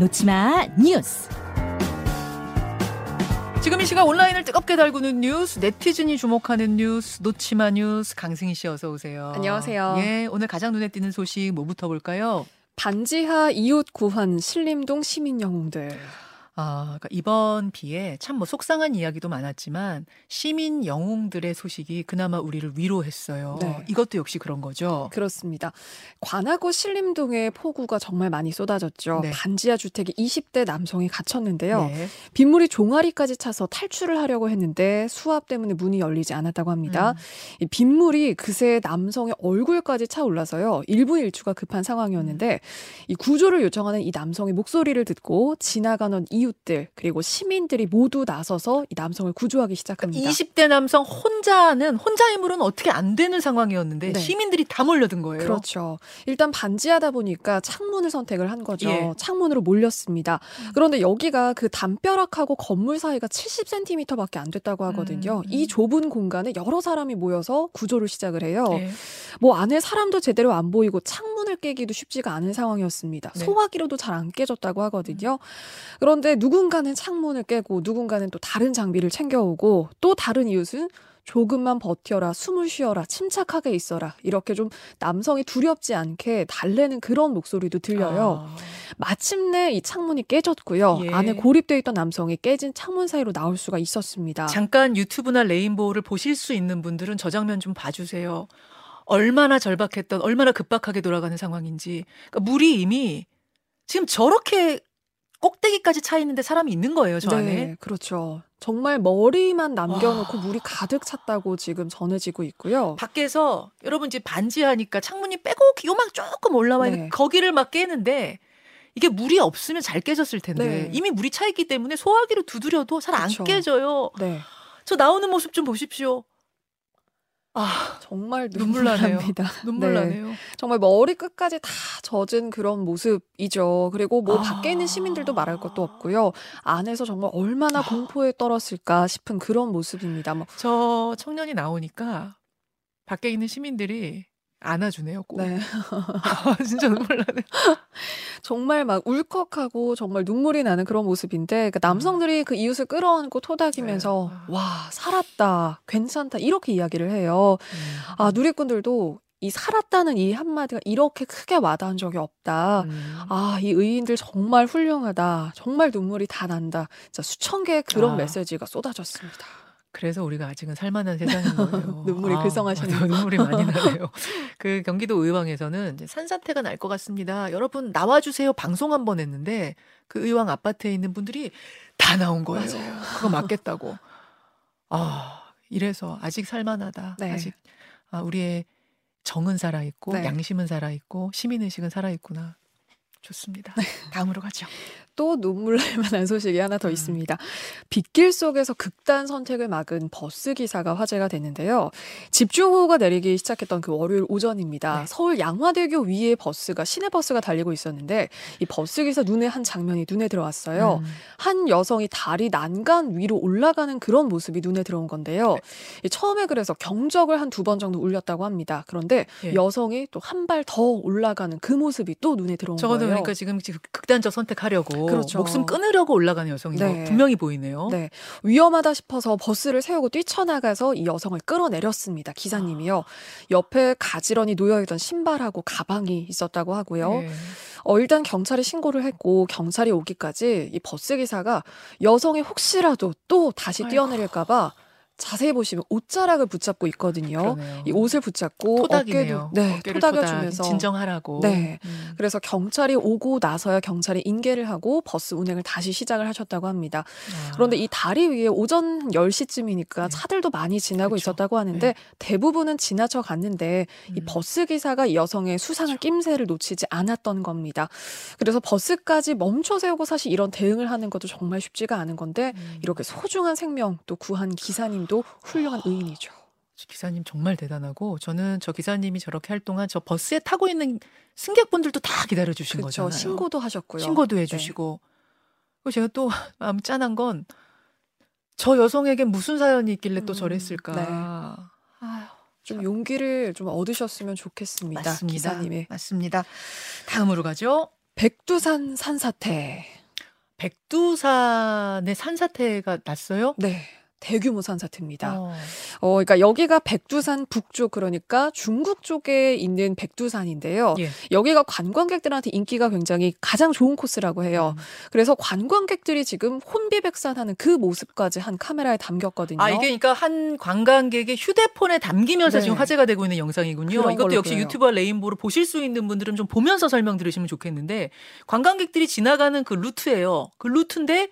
놓치마 뉴스. 지금 이 시각 온라인을 뜨겁게 달구는 뉴스, 네티즌이 주목하는 뉴스, 놓치마 뉴스. 강승희 씨 어서 오세요. 안녕하세요. 예, 오늘 가장 눈에 띄는 소식 뭐부터 볼까요? 반지하 이웃 구한 신림동 시민 영웅들. 아, 그러니까 이번 비에 참 뭐 속상한 이야기도 많았지만 시민 영웅들의 소식이 그나마 우리를 위로했어요. 네. 이것도 역시 그런 거죠. 그렇습니다. 관악구 신림동에 폭우가 정말 많이 쏟아졌죠. 네. 반지하 주택에 20대 남성이 갇혔는데요. 네. 빗물이 종아리까지 차서 탈출을 하려고 했는데 수압 때문에 문이 열리지 않았다고 합니다. 이 빗물이 그새 남성의 얼굴까지 차올라서요. 일부일주가 급한 상황이었는데 이 구조를 요청하는 이 남성의 목소리를 듣고 지나가는 이웃들 그리고 시민들이 모두 나서서 이 남성을 구조하기 시작합니다. 20대 남성 혼자 힘으로는 어떻게 안 되는 상황이었는데 네. 시민들이 다 몰려든 거예요. 그렇죠. 일단 반지하다 보니까 창문을 선택을 한 거죠. 예. 창문으로 몰렸습니다. 그런데 여기가 그 담벼락하고 건물 사이가 70cm밖에 안 됐다고 하거든요. 이 좁은 공간에 여러 사람이 모여서 구조를 시작을 해요. 예. 뭐 안에 사람도 제대로 안 보이고 창문을 깨기도 쉽지가 않은 상황이었습니다. 네. 소화기로도 잘 안 깨졌다고 하거든요. 그런데 누군가는 창문을 깨고 누군가는 또 다른 장비를 챙겨오고 또 다른 이웃은 조금만 버텨라, 숨을 쉬어라, 침착하게 있어라 이렇게 좀 남성이 두렵지 않게 달래는 그런 목소리도 들려요. 아. 마침내 이 창문이 깨졌고요. 예. 안에 고립되어 있던 남성이 깨진 창문 사이로 나올 수가 있었습니다. 잠깐 유튜브나 레인보우를 보실 수 있는 분들은 저 장면 좀 봐주세요. 얼마나 절박했던, 얼마나 급박하게 돌아가는 상황인지. 그러니까 물이 이미 지금 저렇게 꼭대기까지 차 있는데 사람이 있는 거예요, 저 안에. 네, 그렇죠. 정말 머리만 남겨놓고 와. 물이 가득 찼다고 지금 전해지고 있고요. 밖에서 여러분 이제 반지하니까 창문이 빼곡히 요만 조금 올라와 있는 네. 거기를 막 깨는데 이게 물이 없으면 잘 깨졌을 텐데 네. 이미 물이 차 있기 때문에 소화기로 두드려도 잘 안 그렇죠. 깨져요. 네. 저 나오는 모습 좀 보십시오. 아, 정말 눈물 나네요. 눈물 네. 나네요. 정말 머리 끝까지 다 젖은 그런 모습이죠. 그리고 뭐 밖에 있는 시민들도 말할 것도 없고요. 안에서 정말 얼마나 공포에 떨었을까 싶은 그런 모습입니다. 뭐. 저 청년이 나오니까 밖에 있는 시민들이 안아주네요, 꼭. 네. 진짜 눈물 나네. 정말 막 울컥하고 정말 눈물이 나는 그런 모습인데, 그러니까 남성들이 그 이웃을 끌어안고 토닥이면서, 네. 와, 살았다, 괜찮다, 이렇게 이야기를 해요. 아, 누리꾼들도 이 살았다는 이 한마디가 이렇게 크게 와닿은 적이 없다. 아, 이 의인들 정말 훌륭하다. 정말 눈물이 다 난다. 진짜 수천 개의 그런 메시지가 쏟아졌습니다. 그래서 우리가 아직은 살만한 세상인 거예요. 눈물이 글썽하시네요. 눈물이 많이 나네요. 그 경기도 의왕에서는 이제 산사태가 날 것 같습니다. 여러분 나와주세요. 방송 한번 했는데 그 의왕 아파트에 있는 분들이 다 나온 거예요. 맞아요. 그거 맞겠다고. 아, 이래서 아직 살만하다. 네. 아직 우리의 정은 살아있고 네. 양심은 살아있고 시민의식은 살아있구나. 좋습니다. 다음으로 가죠. 또 눈물 날 만한 소식이 하나 더 있습니다. 빗길 속에서 극단 선택을 막은 버스 기사가 화제가 됐는데요. 집중호우가 내리기 시작했던 그 월요일 오전입니다. 네. 서울 양화대교 위에 버스가, 시내버스가 달리고 있었는데 이 버스 기사 눈의 한 장면이 눈에 들어왔어요. 한 여성이 다리 난간 위로 올라가는 그런 모습이 눈에 들어온 건데요. 네. 처음에 그래서 경적을 한 2번 정도 울렸다고 합니다. 그런데 네. 여성이 또 한 발 더 올라가는 그 모습이 또 눈에 들어온 거예요. 그러니까 지금 극단적 선택하려고 그렇죠. 목숨 끊으려고 올라가는 여성이 네. 분명히 보이네요. 네. 위험하다 싶어서 버스를 세우고 뛰쳐나가서 이 여성을 끌어내렸습니다. 기사님이요. 옆에 가지런히 놓여있던 신발하고 가방이 있었다고 하고요. 네. 일단 경찰에 신고를 했고 경찰이 오기까지 이 버스 기사가 여성이 혹시라도 또 다시 뛰어내릴까 봐 자세히 보시면 옷자락을 붙잡고 있거든요. 그러네요. 이 옷을 붙잡고 토닥이네요. 어깨를 토닥여주면서 진정하라고. 네. 그래서 경찰이 오고 나서야 경찰이 인계를 하고 버스 운행을 다시 시작을 하셨다고 합니다. 아. 그런데 이 다리 위에 오전 10시쯤이니까 네. 차들도 많이 지나고 그렇죠. 있었다고 하는데 네. 대부분은 지나쳐 갔는데 이 버스 기사가 이 여성의 수상한 그렇죠. 낌새를 놓치지 않았던 겁니다. 그래서 버스까지 멈춰 세우고 사실 이런 대응을 하는 것도 정말 쉽지가 않은 건데 이렇게 소중한 생명 또 구한 기사님 도 훌륭한 의인이죠. 기사님 정말 대단하고 저는 저 기사님이 저렇게 할 동안 저 버스에 타고 있는 승객분들도 다 기다려주신 그렇죠. 거잖아요. 신고도 하셨고요. 신고도 해주시고. 네. 제가 또 마음 짠한 건 저 여성에게 무슨 사연이 있길래 또 저랬을까. 네. 아유, 좀 용기를 좀 얻으셨으면 좋겠습니다. 맞습니다. 기사님의. 맞습니다. 다음으로 가죠. 백두산 산사태. 백두산의 산사태가 났어요? 네. 대규모 산사태입니다. 그러니까 여기가 백두산 북쪽, 그러니까 중국 쪽에 있는 백두산인데요. 예. 여기가 관광객들한테 인기가 굉장히 가장 좋은 코스라고 해요. 그래서 관광객들이 지금 혼비백산하는 그 모습까지 한 카메라에 담겼거든요. 아, 이게 그러니까 한 관광객의 휴대폰에 담기면서 네. 지금 화제가 되고 있는 영상이군요. 이것도 역시 유튜버 레인보우를 보실 수 있는 분들은 좀 보면서 설명 들으시면 좋겠는데, 관광객들이 지나가는 그 루트예요. 그 루트인데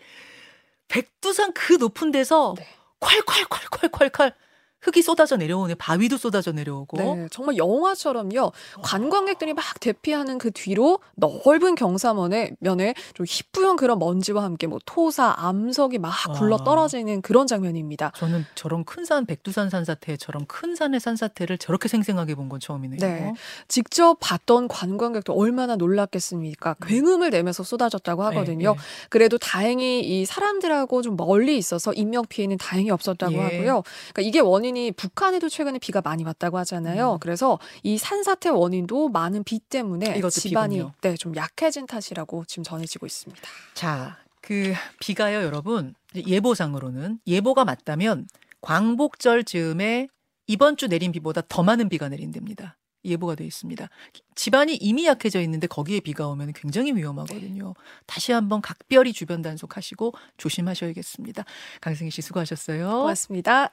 백두산 그 높은 데서 네. 콸콸콸콸콸콸 흙이 쏟아져 내려오네. 바위도 쏟아져 내려오고. 네, 정말 영화처럼요. 관광객들이 막 대피하는 그 뒤로 넓은 경사면에 좀 희뿌연 그런 먼지와 함께 뭐 토사, 암석이 막 굴러 떨어지는 그런 장면입니다. 저는 저런 큰 산, 백두산 산사태처럼 큰 산의 산사태를 저렇게 생생하게 본 건 처음이네요. 네, 직접 봤던 관광객도 얼마나 놀랐겠습니까? 굉음을 내면서 쏟아졌다고 하거든요. 네, 네. 그래도 다행히 이 사람들하고 좀 멀리 있어서 인명 피해는 다행히 없었다고 예. 하고요. 그러니까 이게 원인 북한에도 최근에 비가 많이 왔다고 하잖아요. 그래서 이 산사태 원인도 많은 비 때문에 지반이 네, 좀 약해진 탓이라고 지금 전해지고 있습니다. 자, 그 비가요, 여러분. 예보상으로는 예보가 맞다면 광복절 즈음에 이번 주 내린 비보다 더 많은 비가 내린답니다. 예보가 되어 있습니다. 지반이 이미 약해져 있는데 거기에 비가 오면 굉장히 위험하거든요. 다시 한번 각별히 주변 단속하시고 조심하셔야겠습니다. 강승희 씨 수고하셨어요. 고맙습니다.